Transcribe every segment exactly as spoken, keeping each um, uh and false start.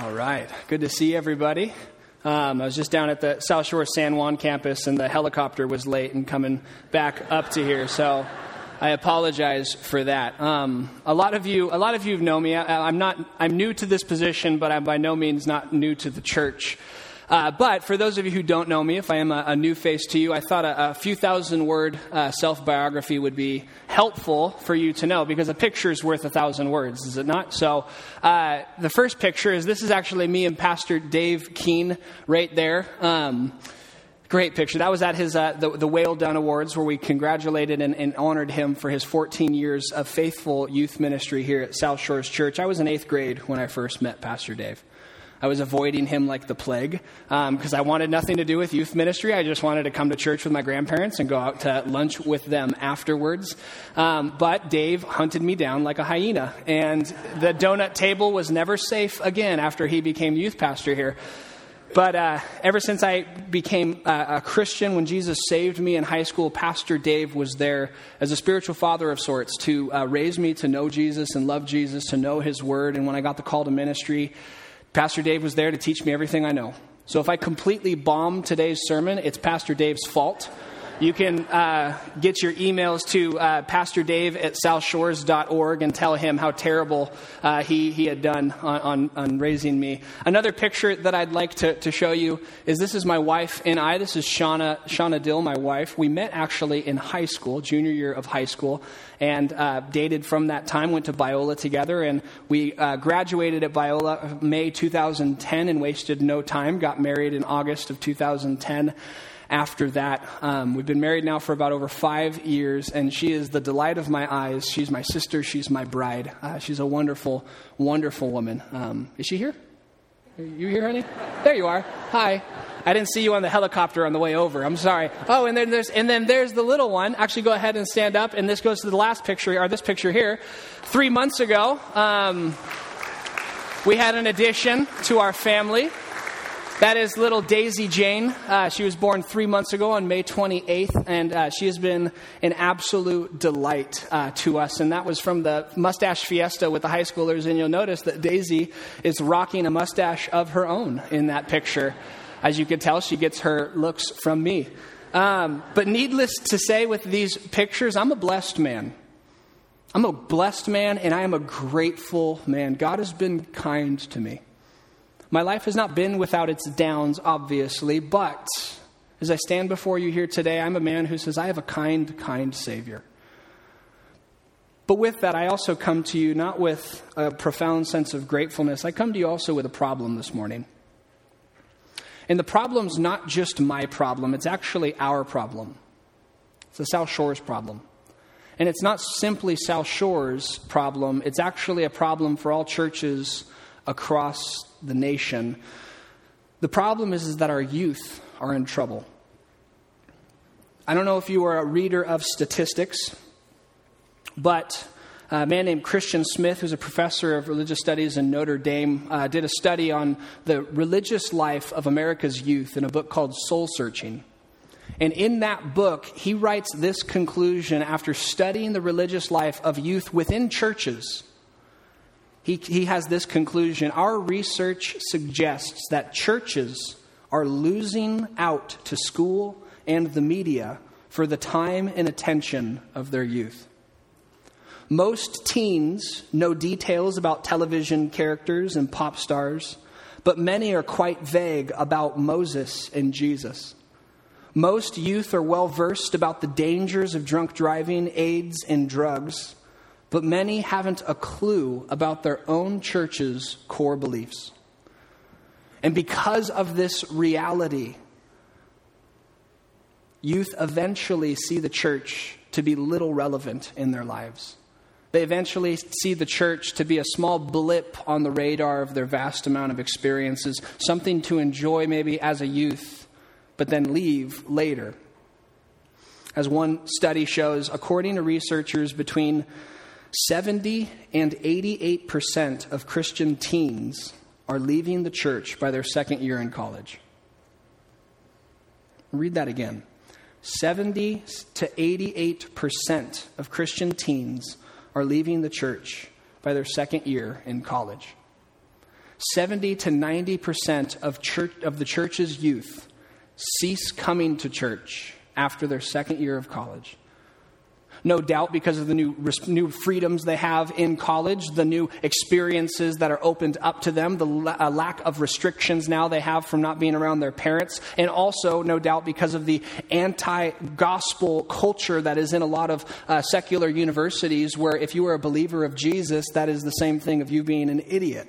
All right. Good to see everybody. Um, I was just down at the South Shore San Juan campus, and the helicopter was late and coming back up to here, so I apologize for that. Um, a lot of you, a lot of you know me. I, I'm not, I'm new to this position, but I'm by no means not new to the church. Uh, but for those of you who don't know me, if I am a, a new face to you, I thought a, a few thousand word uh, self-biography would be helpful for you to know, because a picture is worth a thousand words, is it not? So uh, the first picture is, this is actually me and Pastor Dave Keene right there. Um, great picture. That was at his uh, the, the Whale Done Awards, where we congratulated and, and honored him for his fourteen years of faithful youth ministry here at South Shores Church. I was in eighth grade when I first met Pastor Dave. I was avoiding him like the plague because um, I wanted nothing to do with youth ministry. I just wanted to come to church with my grandparents and go out to lunch with them afterwards. Um, but Dave hunted me down like a hyena, and the donut table was never safe again after he became youth pastor here. But uh, ever since I became a, a Christian, when Jesus saved me in high school, Pastor Dave was there as a spiritual father of sorts to uh, raise me to know Jesus and love Jesus, to know his word. And when I got the call to ministry, Pastor Dave was there to teach me everything I know. So if I completely bomb today's sermon, it's Pastor Dave's fault. You can uh, get your emails to uh, Pastor Dave at South Shores dot org and tell him how terrible uh, he, he had done on, on, on raising me. Another picture that I'd like to, to show you is, this is my wife and I. This is Shauna, Shauna Dill, my wife. We met actually in high school, junior year of high school, and uh, dated from that time, went to Biola together, and we uh, graduated at Biola May two thousand ten and wasted no time, got married in August of two thousand ten. After that, um, we've been married now for about over five years, and she is the delight of my eyes. She's my sister. She's my bride. Uh, she's a wonderful, wonderful woman. Um, is she here? Are you here, honey? There you are. Hi. I didn't see you on the helicopter on the way over. I'm sorry. Oh, and then there's and then there's the little one. Actually, go ahead and stand up. And this goes to the last picture, or this picture here. Three months ago, um, we had an addition to our family. That is little Daisy Jane. Uh, she was born three months ago on May twenty-eighth, and uh, she has been an absolute delight uh, to us. And that was from the mustache fiesta with the high schoolers, and you'll notice that Daisy is rocking a mustache of her own in that picture. As you can tell, she gets her looks from me. Um, but needless to say, with these pictures, I'm a blessed man. I'm a blessed man, and I am a grateful man. God has been kind to me. My life has not been without its downs, obviously, but as I stand before you here today, I'm a man who says, I have a kind, kind Savior. But with that, I also come to you not with a profound sense of gratefulness. I come to you also with a problem this morning. And the problem's not just my problem. It's actually our problem. It's the South Shore's problem. And it's not simply South Shore's problem. It's actually a problem for all churches across the nation. The problem is, is that our youth are in trouble. I don't know if you are a reader of statistics, but a man named Christian Smith, who's a professor of religious studies in Notre Dame, uh, did a study on the religious life of America's youth in a book called Soul Searching. And in that book, he writes this conclusion after studying the religious life of youth within churches. He, he has this conclusion. Our research suggests that churches are losing out to school and the media for the time and attention of their youth. Most teens know details about television characters and pop stars, but many are quite vague about Moses and Jesus. Most youth are well-versed about the dangers of drunk driving, AIDS, and drugs, but many haven't a clue about their own church's core beliefs. And because of this reality, youth eventually see the church to be little relevant in their lives. They eventually see the church to be a small blip on the radar of their vast amount of experiences, something to enjoy maybe as a youth, but then leave later. As one study shows, according to researchers, between seventy and eighty-eight percent of Christian teens are leaving the church by their second year in college. Read that again. seventy to eighty-eight percent of Christian teens are leaving the church by their second year in college. seventy to ninety percent of church of the church's youth cease coming to church after their second year of college. No doubt because of the new new freedoms they have in college, the new experiences that are opened up to them, the la- lack of restrictions now they have from not being around their parents, and also no doubt because of the anti-gospel culture that is in a lot of uh, secular universities where if you are a believer of Jesus, that is the same thing of you being an idiot.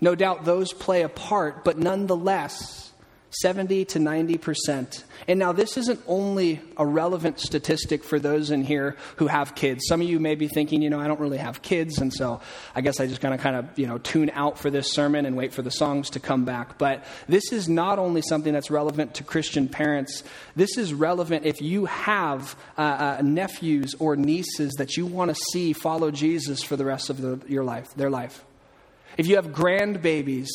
No doubt those play a part, but nonetheless, seventy to ninety percent. And now this isn't only a relevant statistic for those in here who have kids. Some of you may be thinking, you know, I don't really have kids, and so I guess I just kind of, kind of, you know, tune out for this sermon and wait for the songs to come back. But this is not only something that's relevant to Christian parents. This is relevant if you have uh, uh, nephews or nieces that you want to see follow Jesus for the rest of the, your life, their life. If you have grandbabies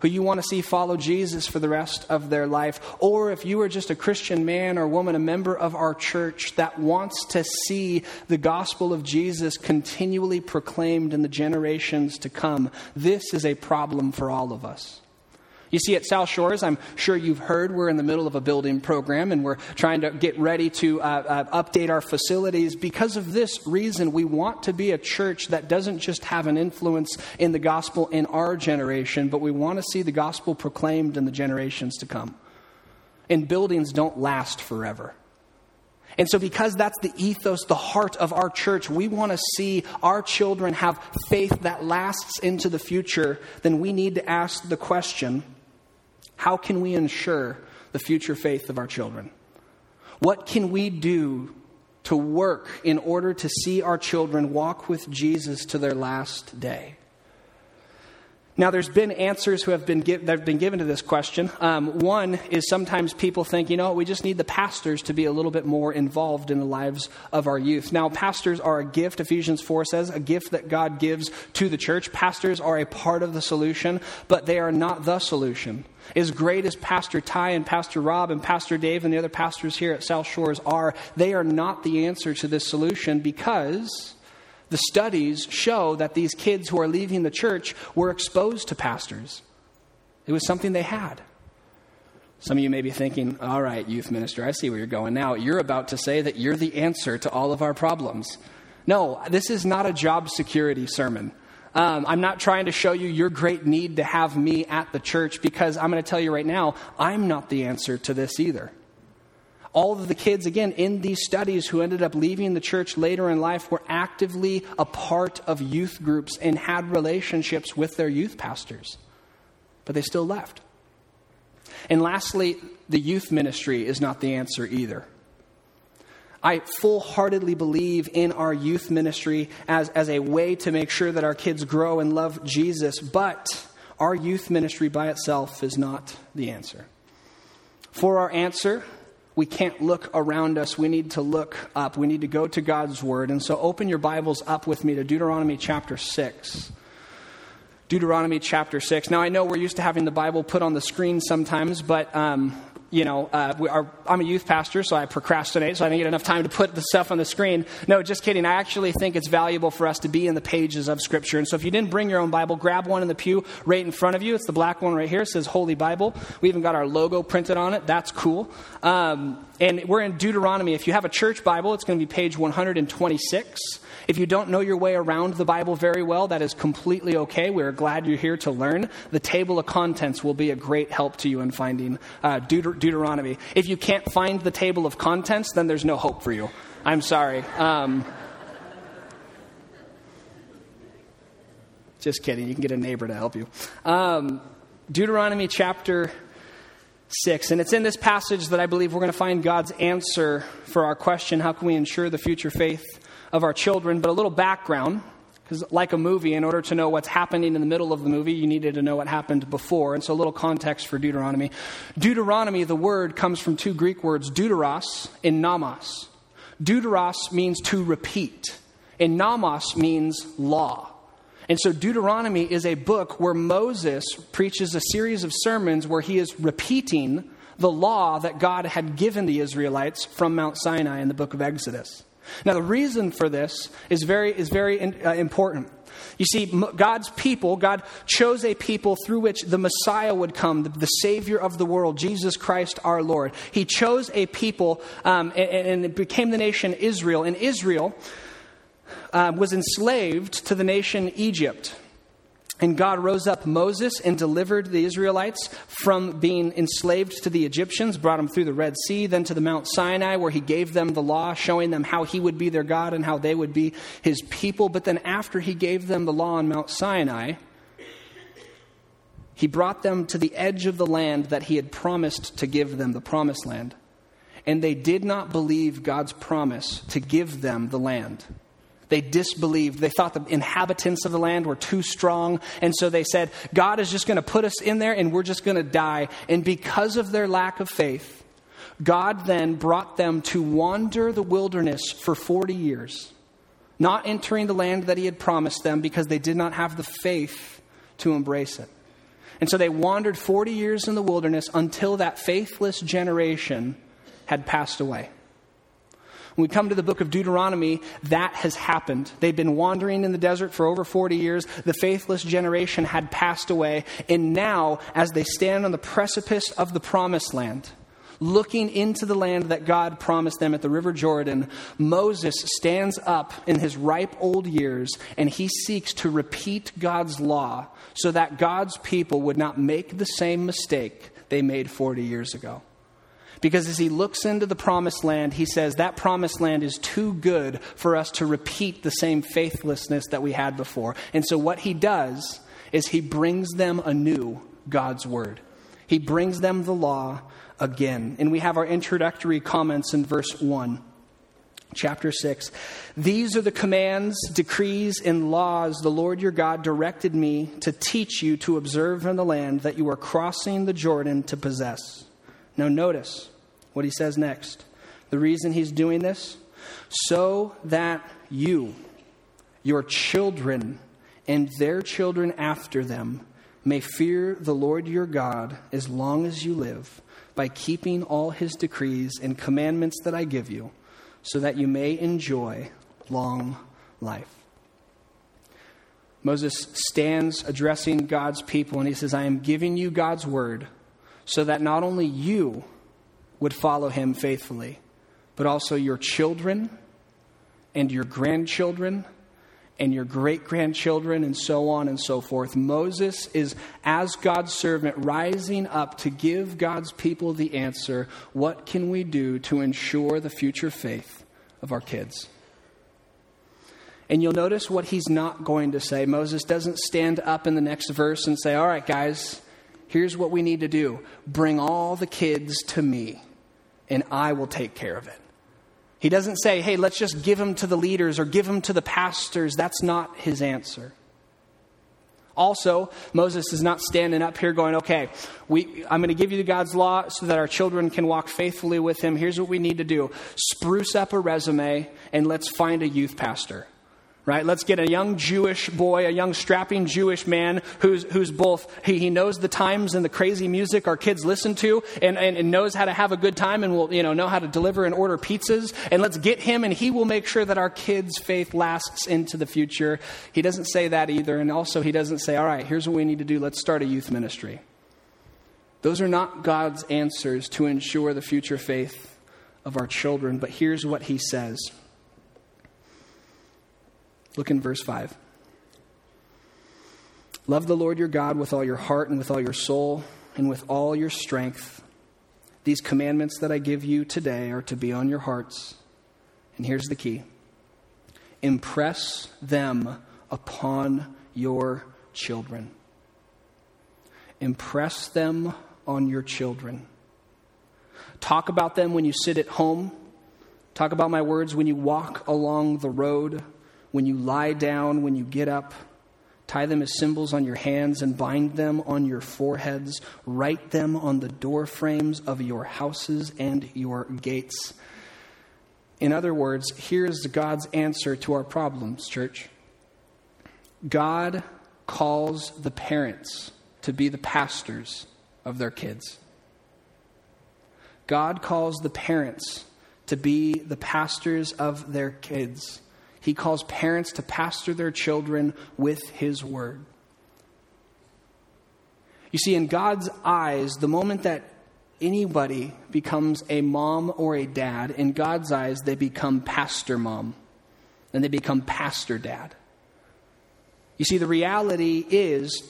who you want to see follow Jesus for the rest of their life, or if you are just a Christian man or woman, a member of our church that wants to see the gospel of Jesus continually proclaimed in the generations to come, this is a problem for all of us. You see, at South Shores, I'm sure you've heard, we're in the middle of a building program and we're trying to get ready to uh, uh, update our facilities. Because of this reason, we want to be a church that doesn't just have an influence in the gospel in our generation, but we want to see the gospel proclaimed in the generations to come. And buildings don't last forever. And so because that's the ethos, the heart of our church, we want to see our children have faith that lasts into the future, then we need to ask the question, how can we ensure the future faith of our children? What can we do to work in order to see our children walk with Jesus to their last day? Now, there's been answers who have been give, that have been given to this question. Um, one is sometimes people think, you know, we just need the pastors to be a little bit more involved in the lives of our youth. Now, pastors are a gift, Ephesians four says, a gift that God gives to the church. Pastors are a part of the solution, but they are not the solution. As great as Pastor Ty and Pastor Rob and Pastor Dave and the other pastors here at South Shores are, they are not the answer to this solution, because the studies show that these kids who are leaving the church were exposed to pastors. It was something they had. Some of you may be thinking, all right, youth minister, I see where you're going now. You're about to say that you're the answer to all of our problems. No, this is not a job security sermon. Um, I'm not trying to show you your great need to have me at the church, because I'm going to tell you right now, I'm not the answer to this either. All of the kids, again, in these studies who ended up leaving the church later in life were actively a part of youth groups and had relationships with their youth pastors, but they still left. And lastly, the youth ministry is not the answer either. I full-heartedly believe in our youth ministry as, as a way to make sure that our kids grow and love Jesus, but our youth ministry by itself is not the answer. For our answer, we can't look around us. We need to look up. We need to go to God's word. And so open your Bibles up with me to Deuteronomy chapter six. Deuteronomy chapter six. Now, I know we're used to having the Bible put on the screen sometimes, but, um, you know, uh, we are, I'm a youth pastor, so I procrastinate, so I didn't get enough time to put the stuff on the screen. No, just kidding. I actually think it's valuable for us to be in the pages of Scripture. And so if you didn't bring your own Bible, grab one in the pew right in front of you. It's the black one right here. It says Holy Bible. We even got our logo printed on it. That's cool. Um, and we're in Deuteronomy. If you have a church Bible, it's going to be page one twenty-six. If you don't know your way around the Bible very well, that is completely okay. We're glad you're here to learn. The table of contents will be a great help to you in finding uh, Deut- Deuteronomy. If you can't find the table of contents, then there's no hope for you. I'm sorry. Um, just kidding. You can get a neighbor to help you. Um, Deuteronomy chapter six. And it's in this passage that I believe we're going to find God's answer for our question, how can we ensure the future faith of our children? But a little background, because like a movie, in order to know what's happening in the middle of the movie, you needed to know what happened before. And so a little context for Deuteronomy. Deuteronomy, the word, comes from two Greek words, deuteros and nomos. Deuteros means to repeat, and nomos means law. And so Deuteronomy is a book where Moses preaches a series of sermons where he is repeating the law that God had given the Israelites from Mount Sinai in the book of Exodus. Now, the reason for this is very is very in, uh, important. You see, God's people, God chose a people through which the Messiah would come, the, the Savior of the world, Jesus Christ our Lord. He chose a people, um, and, and it became the nation Israel. And Israel uh, was enslaved to the nation Egypt. And God rose up Moses and delivered the Israelites from being enslaved to the Egyptians, brought them through the Red Sea, then to the Mount Sinai, where he gave them the law, showing them how he would be their God and how they would be his people. But then after he gave them the law on Mount Sinai, he brought them to the edge of the land that he had promised to give them, the promised land. And they did not believe God's promise to give them the land. They disbelieved. They thought the inhabitants of the land were too strong. And so they said, God is just going to put us in there and we're just going to die. And because of their lack of faith, God then brought them to wander the wilderness for forty years, not entering the land that he had promised them because they did not have the faith to embrace it. And so they wandered forty years in the wilderness until that faithless generation had passed away. When we come to the book of Deuteronomy, that has happened. They've been wandering in the desert for over forty years. The faithless generation had passed away. And now, as they stand on the precipice of the promised land, looking into the land that God promised them at the River Jordan, Moses stands up in his ripe old years and he seeks to repeat God's law so that God's people would not make the same mistake they made forty years ago. Because as he looks into the promised land, he says that promised land is too good for us to repeat the same faithlessness that we had before. And so what he does is he brings them anew God's word. He brings them the law again. And we have our introductory comments in verse one, chapter six. These are the commands, decrees, and laws the Lord your God directed me to teach you to observe in the land that you are crossing the Jordan to possess. Now notice what he says next. The reason he's doing this, so that you, your children, and their children after them may fear the Lord your God as long as you live by keeping all his decrees and commandments that I give you, so that you may enjoy long life. Moses stands addressing God's people and he says, I am giving you God's word, so that not only you would follow him faithfully, but also your children and your grandchildren and your great-grandchildren and so on and so forth. Moses is, as God's servant, rising up to give God's people the answer, what can we do to ensure the future faith of our kids? And you'll notice what he's not going to say. Moses doesn't stand up in the next verse and say, all right, guys, here's what we need to do. Bring all the kids to me and I will take care of it. He doesn't say, hey, let's just give them to the leaders or give them to the pastors. That's not his answer. Also, Moses is not standing up here going, okay, we, I'm going to give you God's law so that our children can walk faithfully with him. Here's what we need to do. Spruce up a resume and let's find a youth pastor. Right? Let's get a young Jewish boy, a young strapping Jewish man who's who's both, he, he knows the times and the crazy music our kids listen to and, and, and knows how to have a good time and will, you know, know how to deliver and order pizzas. And let's get him and he will make sure that our kids' faith lasts into the future. He doesn't say that either. And also he doesn't say, all right, here's what we need to do. Let's start a youth ministry. Those are not God's answers to ensure the future faith of our children. But here's what he says. Look in verse five. Love the Lord your God with all your heart and with all your soul and with all your strength. These commandments that I give you today are to be on your hearts. And here's the key. Impress them upon your children. Impress them on your children. Talk about them when you sit at home. Talk about my words when you walk along the road. When you lie down, when you get up, tie them as symbols on your hands and bind them on your foreheads. Write them on the door frames of your houses and your gates. In other words, here's God's answer to our problems, church. God calls the parents to be the pastors of their kids. God calls the parents to be the pastors of their kids. He calls parents to pastor their children with his word. You see, in God's eyes, the moment that anybody becomes a mom or a dad, in God's eyes, they become pastor mom and they become pastor dad. You see, the reality is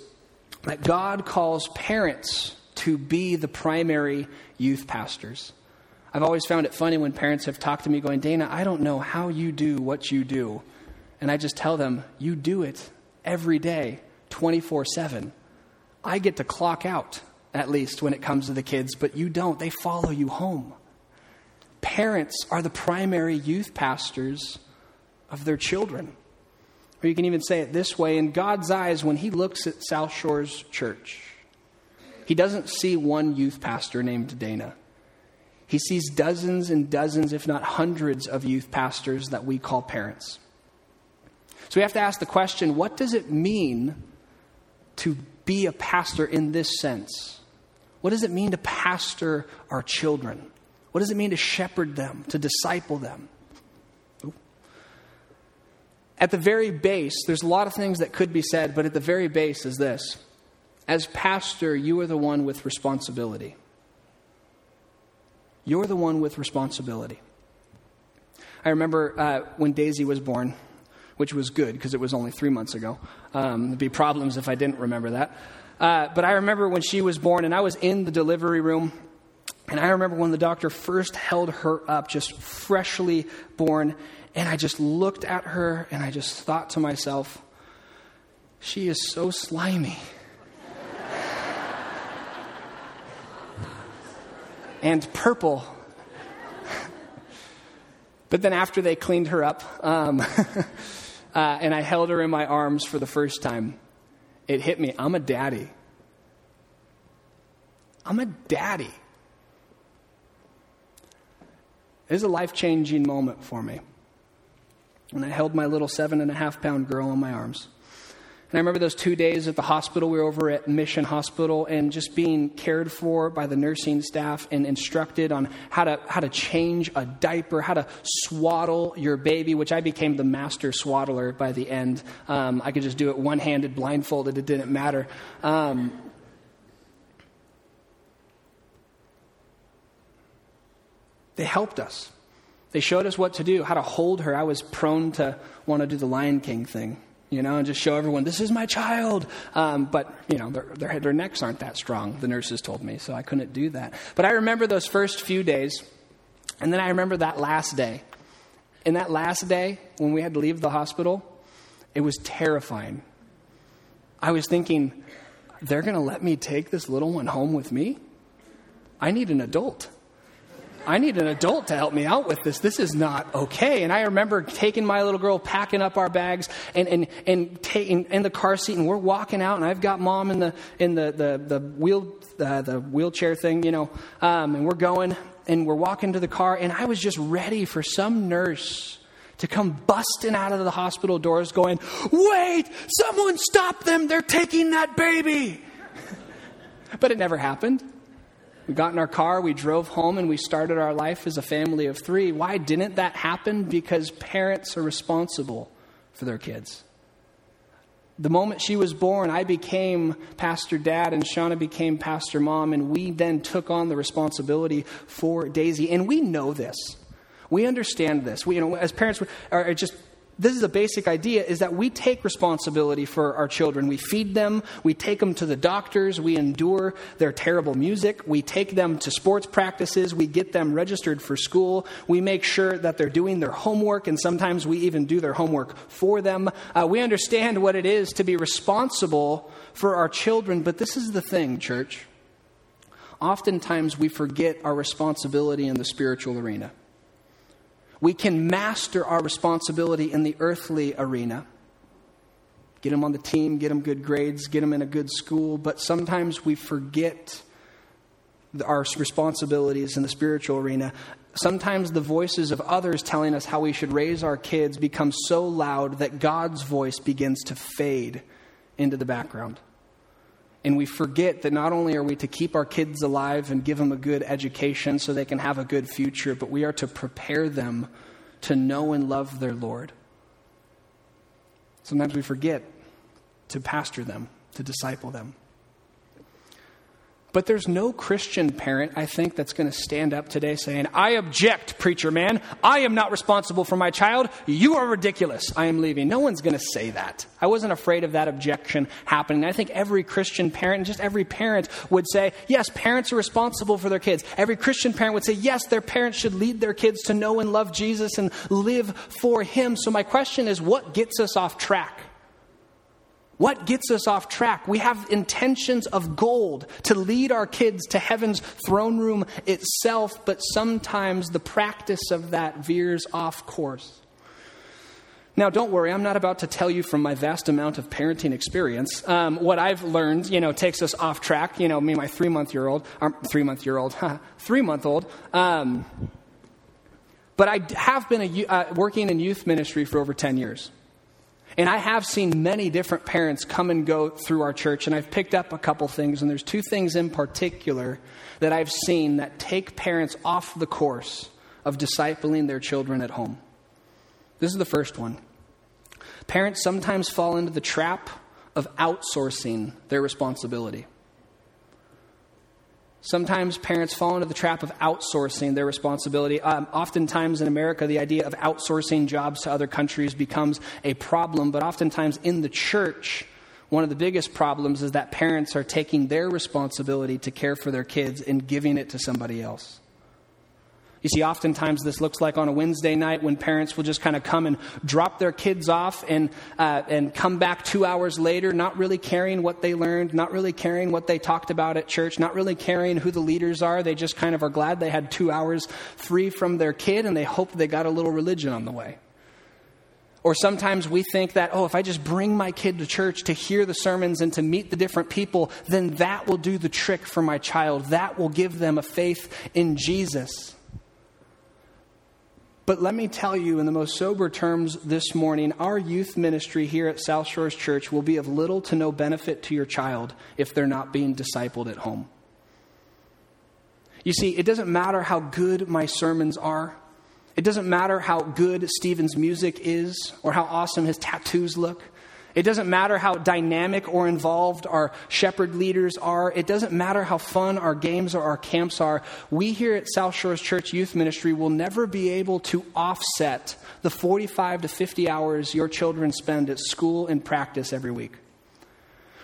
that God calls parents to be the primary youth pastors. I've always found it funny when parents have talked to me going, Dana, I don't know how you do what you do. And I just tell them, you do it every day, twenty-four seven. I get to clock out, at least when it comes to the kids, but you don't. They follow you home. Parents are the primary youth pastors of their children. Or you can even say it this way. In God's eyes, when he looks at South Shores Church, he doesn't see one youth pastor named Dana. He sees dozens and dozens, if not hundreds, of youth pastors that we call parents. So we have to ask the question, what does it mean to be a pastor in this sense? What does it mean to pastor our children? What does it mean to shepherd them, to disciple them? Ooh. At the very base, there's a lot of things that could be said, but at the very base is this. As pastor, you are the one with responsibility. You're the one with responsibility. I remember uh, when Daisy was born, which was good because it was only three months ago. Um, there'd be problems if I didn't remember that. Uh, but I remember when she was born and I was in the delivery room. And I remember when the doctor first held her up, just freshly born. And I just looked at her and I just thought to myself, she is so slimy. And purple. But then after they cleaned her up, um, uh, and I held her in my arms for the first time, it hit me. I'm a daddy. I'm a daddy. It was a life-changing moment for me. When I held my little seven and a half pound girl in my arms. And I remember those two days at the hospital. We were over at Mission Hospital and just being cared for by the nursing staff and instructed on how to how to change a diaper, how to swaddle your baby, which I became the master swaddler by the end. Um, I could just do it one-handed, blindfolded. It didn't matter. Um, they helped us. They showed us what to do, how to hold her. I was prone to want to do the Lion King thing. You know, and just show everyone, this is my child. Um, but, you know, their, their their necks aren't that strong, the nurses told me, so I couldn't do that. But I remember those first few days, and then I remember that last day. And that last day, when we had to leave the hospital, it was terrifying. I was thinking, they're going to let me take this little one home with me? I need an adult. I need an adult to help me out with this. This is not okay. And I remember taking my little girl, packing up our bags and and and taking in the car seat, and we're walking out, and I've got mom in the in the the the wheel uh, the wheelchair thing, you know, um, and we're going and we're walking to the car, and I was just ready for some nurse to come busting out of the hospital doors, going, "Wait! Someone stop them! They're taking that baby!" But it never happened. We got in our car, we drove home, and we started our life as a family of three. Why didn't that happen? Because parents are responsible for their kids. The moment she was born, I became Pastor Dad, and Shauna became Pastor Mom, and we then took on the responsibility for Daisy. And we know this. We understand this. We, you know, as parents, are just... This is a basic idea, is that we take responsibility for our children. We feed them. We take them to the doctors. We endure their terrible music. We take them to sports practices. We get them registered for school. We make sure that they're doing their homework, and sometimes we even do their homework for them. Uh, we understand what it is to be responsible for our children, but this is the thing, church. Oftentimes we forget our responsibility in the spiritual arena. We can master our responsibility in the earthly arena. Get them on the team, get them good grades, get them in a good school. But sometimes we forget our responsibilities in the spiritual arena. Sometimes the voices of others telling us how we should raise our kids become so loud that God's voice begins to fade into the background. And we forget that not only are we to keep our kids alive and give them a good education so they can have a good future, but we are to prepare them to know and love their Lord. Sometimes we forget to pastor them, to disciple them. But there's no Christian parent, I think, that's going to stand up today saying, "I object, preacher man. I am not responsible for my child. You are ridiculous. I am leaving." No one's going to say that. I wasn't afraid of that objection happening. I think every Christian parent and just every parent would say, yes, parents are responsible for their kids. Every Christian parent would say, yes, their parents should lead their kids to know and love Jesus and live for him. So my question is, what gets us off track? What gets us off track? We have intentions of gold to lead our kids to heaven's throne room itself, but sometimes the practice of that veers off course. Now, don't worry, I'm not about to tell you from my vast amount of parenting experience. Um, what I've learned, you know, takes us off track. You know, me and my three-month-year-old, um, three-month-year-old, three-month-old, um, but I have been a, uh, working in youth ministry for over ten years. And I have seen many different parents come and go through our church, and I've picked up a couple things, and there's two things in particular that I've seen that take parents off the course of discipling their children at home. This is the first one. Parents sometimes fall into the trap of outsourcing their responsibility. Sometimes parents fall into the trap of outsourcing their responsibility. Um, oftentimes in America, the idea of outsourcing jobs to other countries becomes a problem. But oftentimes in the church, one of the biggest problems is that parents are taking their responsibility to care for their kids and giving it to somebody else. You see, oftentimes this looks like on a Wednesday night when parents will just kind of come and drop their kids off and uh, and come back two hours later, not really caring what they learned, not really caring what they talked about at church, not really caring who the leaders are. They just kind of are glad they had two hours free from their kid, and they hope they got a little religion on the way. Or sometimes we think that, oh, if I just bring my kid to church to hear the sermons and to meet the different people, then that will do the trick for my child. That will give them a faith in Jesus. But let me tell you in the most sober terms this morning, our youth ministry here at South Shores Church will be of little to no benefit to your child if they're not being discipled at home. You see, it doesn't matter how good my sermons are. It doesn't matter how good Stephen's music is or how awesome his tattoos look. It doesn't matter how dynamic or involved our shepherd leaders are. It doesn't matter how fun our games or our camps are. We here at South Shores Church Youth Ministry will never be able to offset the forty-five to fifty hours your children spend at school and practice every week.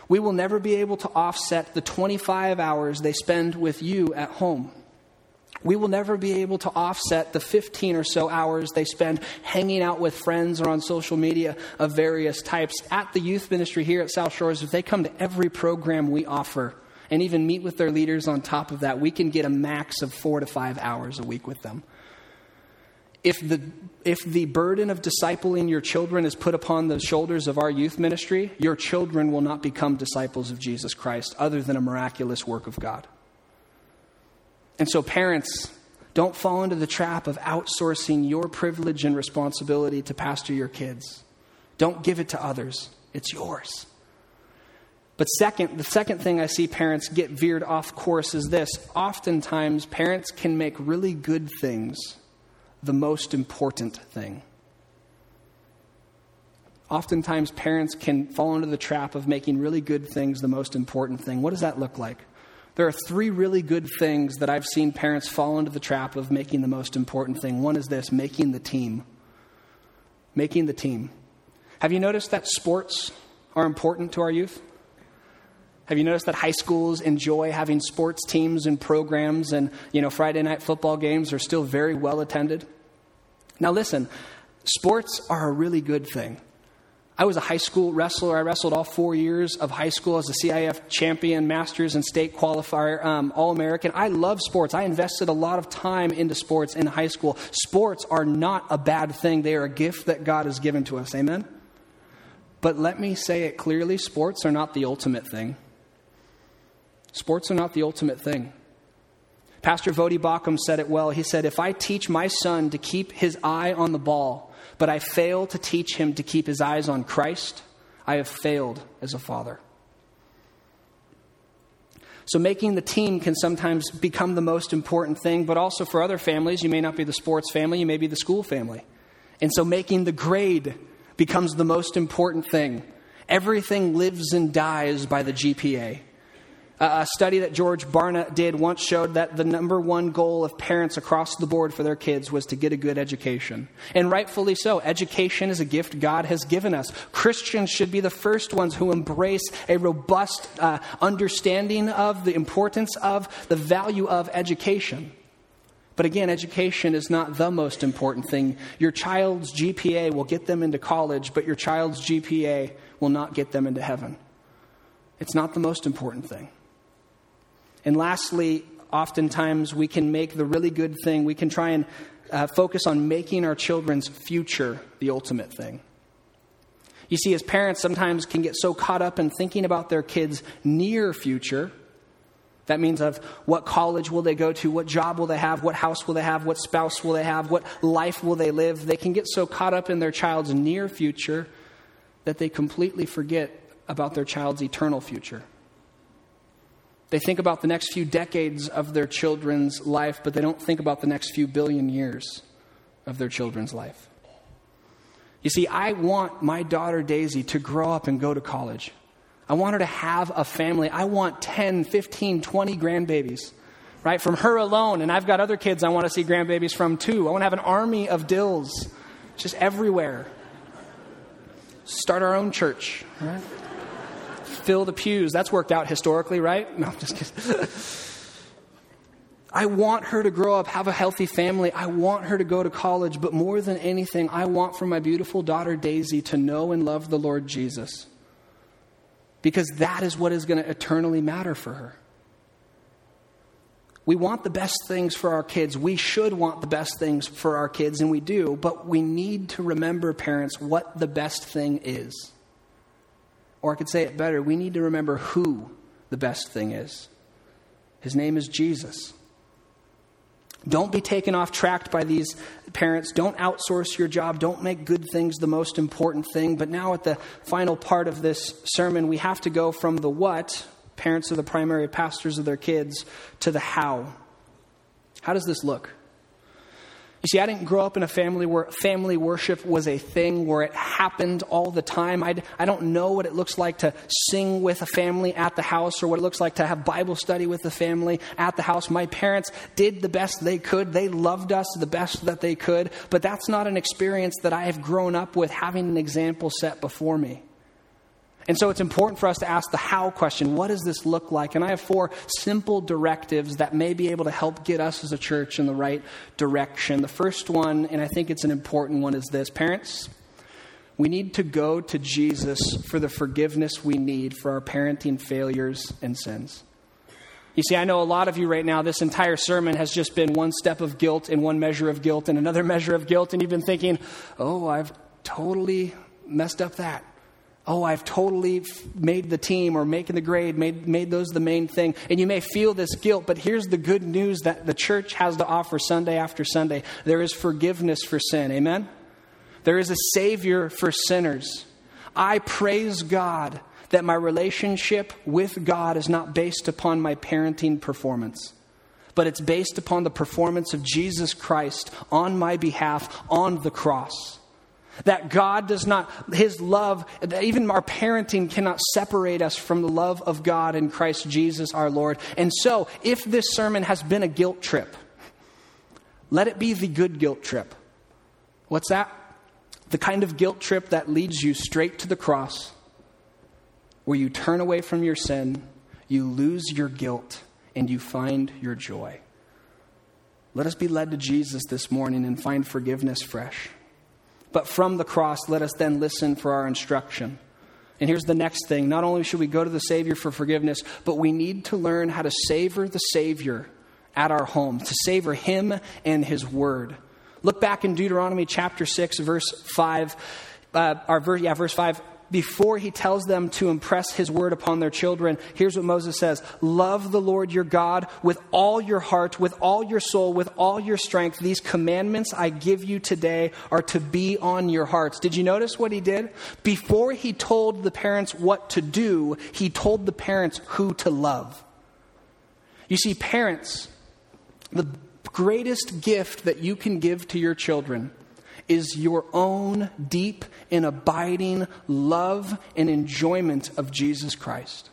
We will never be able to offset the twenty-five hours they spend with you at home. We will never be able to offset the fifteen or so hours they spend hanging out with friends or on social media of various types. At the youth ministry here at South Shores, if they come to every program we offer and even meet with their leaders on top of that, we can get a max of four to five hours a week with them. If the if the burden of discipling your children is put upon the shoulders of our youth ministry, your children will not become disciples of Jesus Christ other than a miraculous work of God. And so parents, don't fall into the trap of outsourcing your privilege and responsibility to pastor your kids. Don't give it to others. It's yours. But second, the second thing I see parents get veered off course is this. Oftentimes, parents can make really good things the most important thing. Oftentimes, parents can fall into the trap of making really good things the most important thing. What does that look like? There are three really good things that I've seen parents fall into the trap of making the most important thing. One is this, making the team. Making the team. Have you noticed that sports are important to our youth? Have you noticed that high schools enjoy having sports teams and programs, and, you know, Friday night football games are still very well attended? Now listen, sports are a really good thing. I was a high school wrestler. I wrestled all four years of high school as a C I F champion, masters, and state qualifier, um, All-American. I love sports. I invested a lot of time into sports in high school. Sports are not a bad thing. They are a gift that God has given to us. Amen? But let me say it clearly, sports are not the ultimate thing. Sports are not the ultimate thing. Pastor Voddie Baucham said it well. He said, "If I teach my son to keep his eye on the ball, but I fail to teach him to keep his eyes on Christ, I have failed as a father." So making the team can sometimes become the most important thing, but also for other families, you may not be the sports family, you may be the school family. And so making the grade becomes the most important thing. Everything lives and dies by the G P A. Uh, a study that George Barna did once showed that the number one goal of parents across the board for their kids was to get a good education. And rightfully so. Education is a gift God has given us. Christians should be the first ones who embrace a robust uh, understanding of the importance of, the value of education. But again, education is not the most important thing. Your child's G P A will get them into college, but your child's G P A will not get them into heaven. It's not the most important thing. And lastly, oftentimes we can make the really good thing, we can try and uh, focus on making our children's future the ultimate thing. You see, as parents sometimes can get so caught up in thinking about their kids' near future. That means of what college will they go to, what job will they have, what house will they have, what spouse will they have, what life will they live. They can get so caught up in their child's near future that they completely forget about their child's eternal future. They think about the next few decades of their children's life, but they don't think about the next few billion years of their children's life. You see, I want my daughter Daisy to grow up and go to college. I want her to have a family. I want ten, fifteen, twenty grandbabies, right? From her alone. And I've got other kids I want to see grandbabies from too. I want to have an army of Dills just everywhere. Start our own church, right? Fill the pews. That's worked out historically, right? No, I'm just kidding. I want her to grow up, have a healthy family. I want her to go to college. But more than anything, I want for my beautiful daughter, Daisy, to know and love the Lord Jesus. Because that is what is going to eternally matter for her. We want the best things for our kids. We should want the best things for our kids, and we do. But we need to remember, parents, what the best thing is. Or I could say it better, we need to remember who the best thing is. His name is Jesus. Don't be taken off track by these parents. Don't outsource your job. Don't make good things the most important thing. But now at the final part of this sermon, we have to go from the what, parents are the primary pastors of their kids, to the how. How does this look? You see, I didn't grow up in a family where family worship was a thing, where it happened all the time. I'd, I don't know what it looks like to sing with a family at the house or what it looks like to have Bible study with the family at the house. My parents did the best they could. They loved us the best that they could. But that's not an experience that I have grown up with, having an example set before me. And so it's important for us to ask the how question. What does this look like? And I have four simple directives that may be able to help get us as a church in the right direction. The first one, and I think it's an important one, is this. Parents, we need to go to Jesus for the forgiveness we need for our parenting failures and sins. You see, I know a lot of you right now, this entire sermon has just been one step of guilt and one measure of guilt and another measure of guilt. And you've been thinking, oh, I've totally messed up that. Oh, I've totally made the team or making the grade, made made those the main thing. And you may feel this guilt, but here's the good news that the church has to offer Sunday after Sunday. There is forgiveness for sin. Amen? There is a Savior for sinners. I praise God that my relationship with God is not based upon my parenting performance, but it's based upon the performance of Jesus Christ on my behalf on the cross. That God does not, his love, even our parenting cannot separate us from the love of God in Christ Jesus our Lord. And so, if this sermon has been a guilt trip, let it be the good guilt trip. What's that? The kind of guilt trip that leads you straight to the cross, where you turn away from your sin, you lose your guilt, and you find your joy. Let us be led to Jesus this morning and find forgiveness fresh. But from the cross, let us then listen for our instruction. And here's the next thing. Not only should we go to the Savior for forgiveness, but we need to learn how to savor the Savior at our home, to savor him and his word. Look back in Deuteronomy chapter six, verse five, uh, our verse, yeah, verse five. Before he tells them to impress his word upon their children, here's what Moses says. Love the Lord your God with all your heart, with all your soul, with all your strength. These commandments I give you today are to be on your hearts. Did you notice what he did? Before he told the parents what to do, he told the parents who to love. You see, parents, the greatest gift that you can give to your children is your own deep and abiding love and enjoyment of Jesus Christ.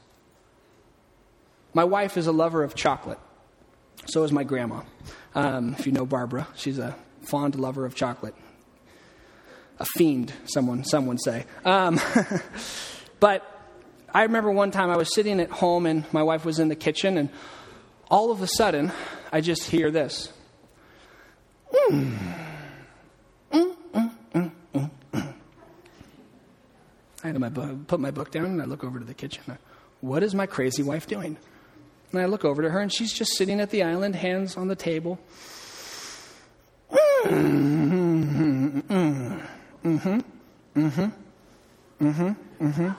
My wife is a lover of chocolate. So is my grandma. Um, if you know Barbara, she's a fond lover of chocolate. A fiend, someone someone say. Um, but I remember one time I was sitting at home and my wife was in the kitchen, and all of a sudden I just hear this. Mm. Mm, mm, mm, mm, mm. I had my book, put my book down, and I look over to the kitchen. I, what is my crazy wife doing? And I look over to her, and she's just sitting at the island, hands on the table. Mm-hmm, mm-hmm, mm-hmm, mm-hmm, mm-hmm,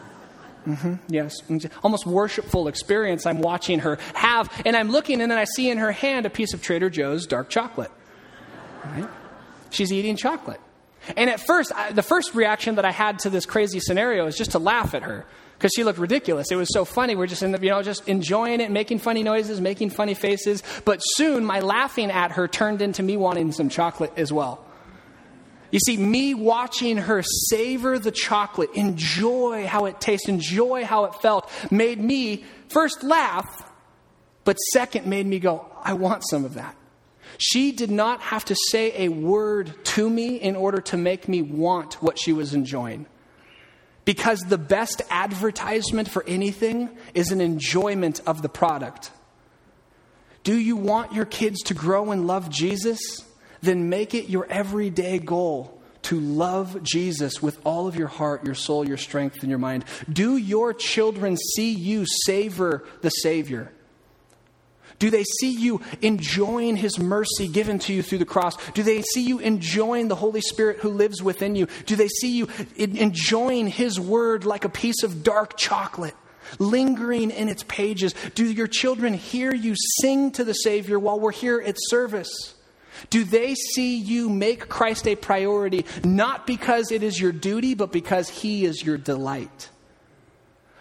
mm-hmm, yes. Almost worshipful experience I'm watching her have, and I'm looking, and then I see in her hand a piece of Trader Joe's dark chocolate. Right? She's eating chocolate. And at first, I, the first reaction that I had to this crazy scenario is just to laugh at her. Because she looked ridiculous. It was so funny. We're just in the, you know, just enjoying it, making funny noises, making funny faces. But soon my laughing at her turned into me wanting some chocolate as well. You see, me watching her savor the chocolate, enjoy how it tastes, enjoy how it felt, made me first laugh, but second made me go, I want some of that. She did not have to say a word to me in order to make me want what she was enjoying. Because the best advertisement for anything is an enjoyment of the product. Do you want your kids to grow and love Jesus? Then make it your everyday goal to love Jesus with all of your heart, your soul, your strength, and your mind. Do your children see you savor the Savior? Do they see you enjoying His mercy given to you through the cross? Do they see you enjoying the Holy Spirit who lives within you? Do they see you enjoying His word like a piece of dark chocolate, lingering in its pages? Do your children hear you sing to the Savior while we're here at service? Do they see you make Christ a priority, not because it is your duty, but because He is your delight?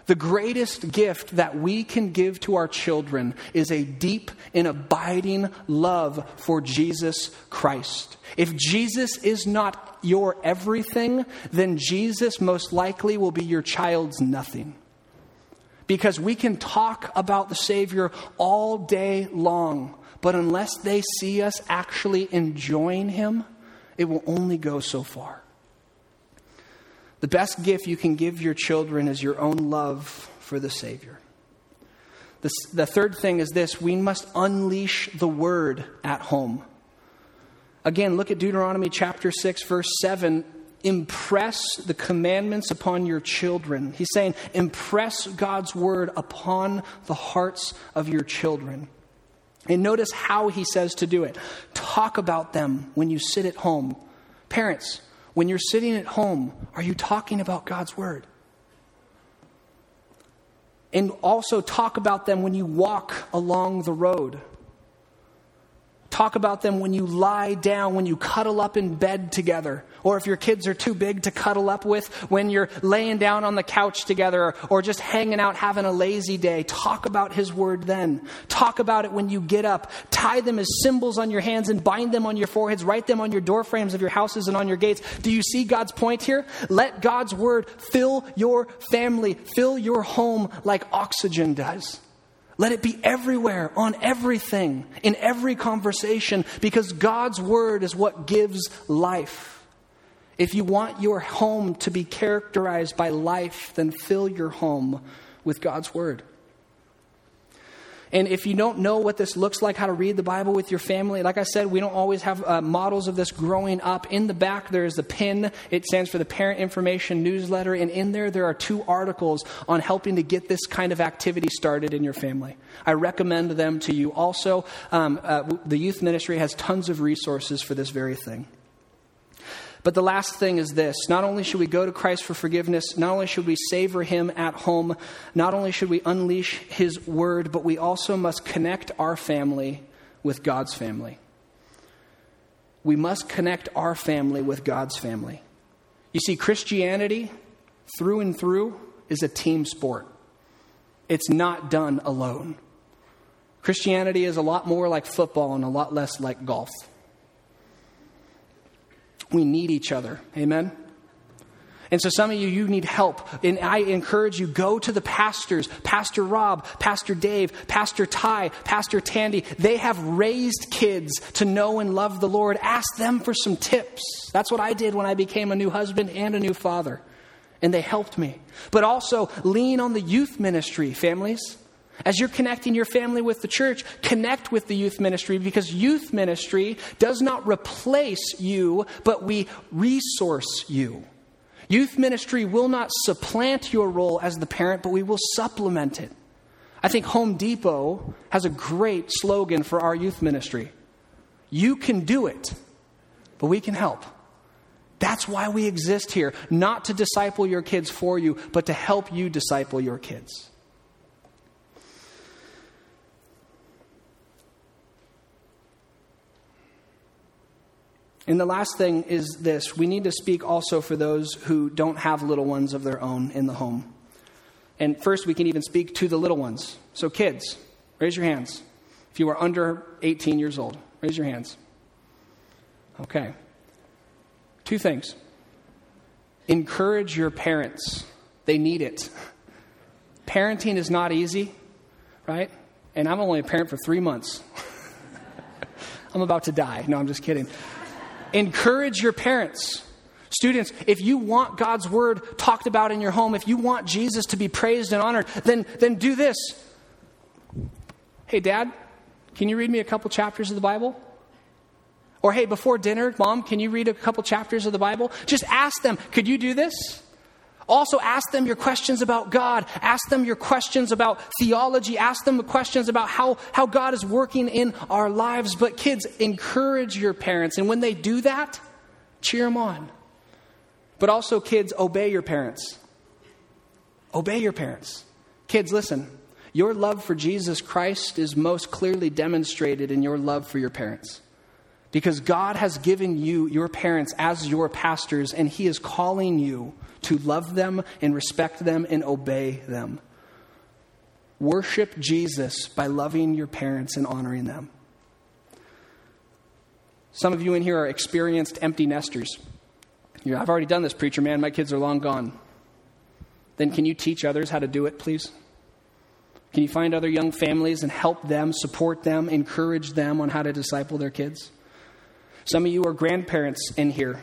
The greatest gift that we can give to our children is a deep and abiding love for Jesus Christ. If Jesus is not your everything, then Jesus most likely will be your child's nothing. Because we can talk about the Savior all day long, but unless they see us actually enjoying Him, it will only go so far. The best gift you can give your children is your own love for the Savior. The, the third thing is this: we must unleash the word at home. Again, look at Deuteronomy chapter six, verse seven. Impress the commandments upon your children. He's saying, impress God's word upon the hearts of your children. And notice how he says to do it. Talk about them when you sit at home. Parents, when you're sitting at home, are you talking about God's word? And also talk about them when you walk along the road. Talk about them when you lie down, when you cuddle up in bed together. Or if your kids are too big to cuddle up with, when you're laying down on the couch together, or, or just hanging out, having a lazy day. Talk about His word then. Talk about it when you get up. Tie them as symbols on your hands and bind them on your foreheads. Write them on your door frames of your houses and on your gates. Do you see God's point here? Let God's word fill your family, fill your home like oxygen does. Let it be everywhere, on everything, in every conversation, because God's word is what gives life. If you want your home to be characterized by life, then fill your home with God's word. And if you don't know what this looks like, how to read the Bible with your family, like I said, we don't always have uh, models of this growing up. In the back, there is the PIN. It stands for the Parent Information Newsletter. And in there, there are two articles on helping to get this kind of activity started in your family. I recommend them to you. Also, um, uh, the youth ministry has tons of resources for this very thing. But the last thing is this: not only should we go to Christ for forgiveness, not only should we savor Him at home, not only should we unleash His word, but we also must connect our family with God's family. We must connect our family with God's family. You see, Christianity, through and through, is a team sport. It's not done alone. Christianity is a lot more like football and a lot less like golf. We need each other. Amen? And so some of you, you need help. And I encourage you, go to the pastors, Pastor Rob, Pastor Dave, Pastor Ty, Pastor Tandy. They have raised kids to know and love the Lord. Ask them for some tips. That's what I did when I became a new husband and a new father. And they helped me. But also lean on the youth ministry, families. As you're connecting your family with the church, connect with the youth ministry, because youth ministry does not replace you, but we resource you. Youth ministry will not supplant your role as the parent, but we will supplement it. I think Home Depot has a great slogan for our youth ministry. You can do it, but we can help. That's why we exist here, not to disciple your kids for you, but to help you disciple your kids. And the last thing is this. We need to speak also for those who don't have little ones of their own in the home. And first, we can even speak to the little ones. So kids, raise your hands. If you are under eighteen years old, raise your hands. Okay. Two things. Encourage your parents. They need it. Parenting is not easy, right? And I'm only a parent for three months. I'm about to die. No, I'm just kidding. Encourage your parents. Students, if you want God's word talked about in your home, if you want Jesus to be praised and honored, then, then do this. Hey, Dad, can you read me a couple chapters of the Bible? Or, hey, before dinner, Mom, can you read a couple chapters of the Bible? Just ask them, could you do this? Also, ask them your questions about God. Ask them your questions about theology. Ask them the questions about how, how God is working in our lives. But kids, encourage your parents. And when they do that, cheer them on. But also, kids, obey your parents. Obey your parents. Kids, listen. Your love for Jesus Christ is most clearly demonstrated in your love for your parents. Because God has given you your parents as your pastors, and He is calling you to love them and respect them and obey them. Worship Jesus by loving your parents and honoring them. Some of you in here are experienced empty nesters. You're, I've already done this, preacher man. My kids are long gone. Then can you teach others how to do it, please? Can you find other young families and help them, support them, encourage them on how to disciple their kids? Some of you are grandparents in here.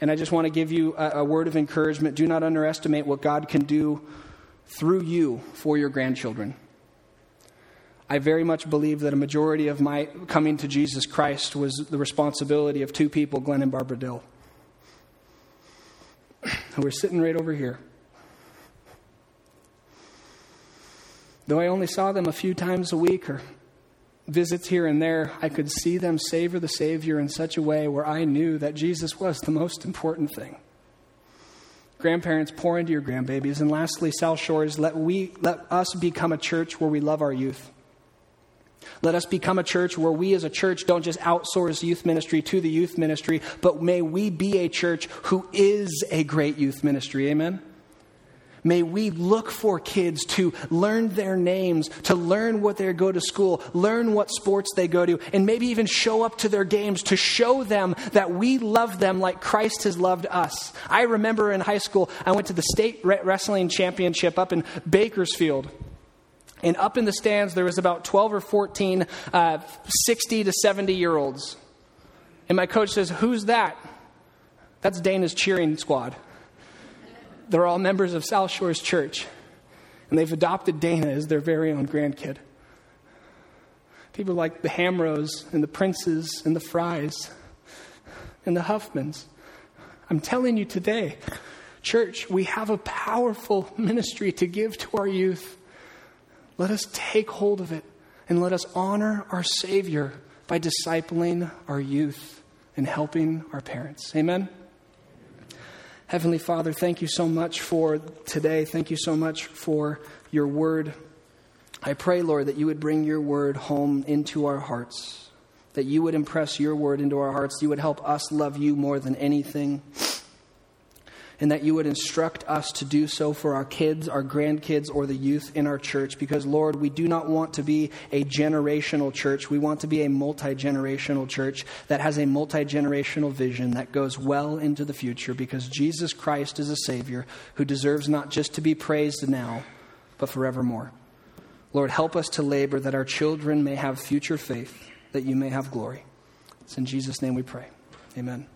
And I just want to give you a, a word of encouragement. Do not underestimate what God can do through you for your grandchildren. I very much believe that a majority of my coming to Jesus Christ was the responsibility of two people, Glenn and Barbara Dill, who are sitting right over here. Though I only saw them a few times a week or visits here and there, I could see them savor the Savior in such a way where I knew that Jesus was the most important thing. Grandparents, pour into your grandbabies. And lastly, South Shores, let we let us become a church where we love our youth. Let us become a church where we as a church don't just outsource youth ministry to the youth ministry, but may we be a church who is a great youth ministry. Amen? May we look for kids to learn their names, to learn what they go to school, learn what sports they go to, and maybe even show up to their games to show them that we love them like Christ has loved us. I remember in high school, I went to the state wrestling championship up in Bakersfield. And up in the stands, there was about twelve or fourteen uh, sixty to seventy-year-olds. And my coach says, who's that? That's Dana's cheering squad. They're all members of South Shores Church, and they've adopted Dana as their very own grandkid. People like the Hamros and the Princes and the Fries and the Huffmans. I'm telling you today, church, we have a powerful ministry to give to our youth. Let us take hold of it, and let us honor our Savior by discipling our youth and helping our parents. Amen? Heavenly Father, thank you so much for today. Thank you so much for your word. I pray, Lord, that you would bring your word home into our hearts, that you would impress your word into our hearts. You would help us love you more than anything. and that you would instruct us to do so for our kids, our grandkids, or the youth in our church. Because, Lord, we do not want to be a generational church. We want to be a multi-generational church that has a multi-generational vision that goes well into the future, because Jesus Christ is a Savior who deserves not just to be praised now, but forevermore. Lord, help us to labor that our children may have future faith, that you may have glory. It's in Jesus' name we pray. Amen.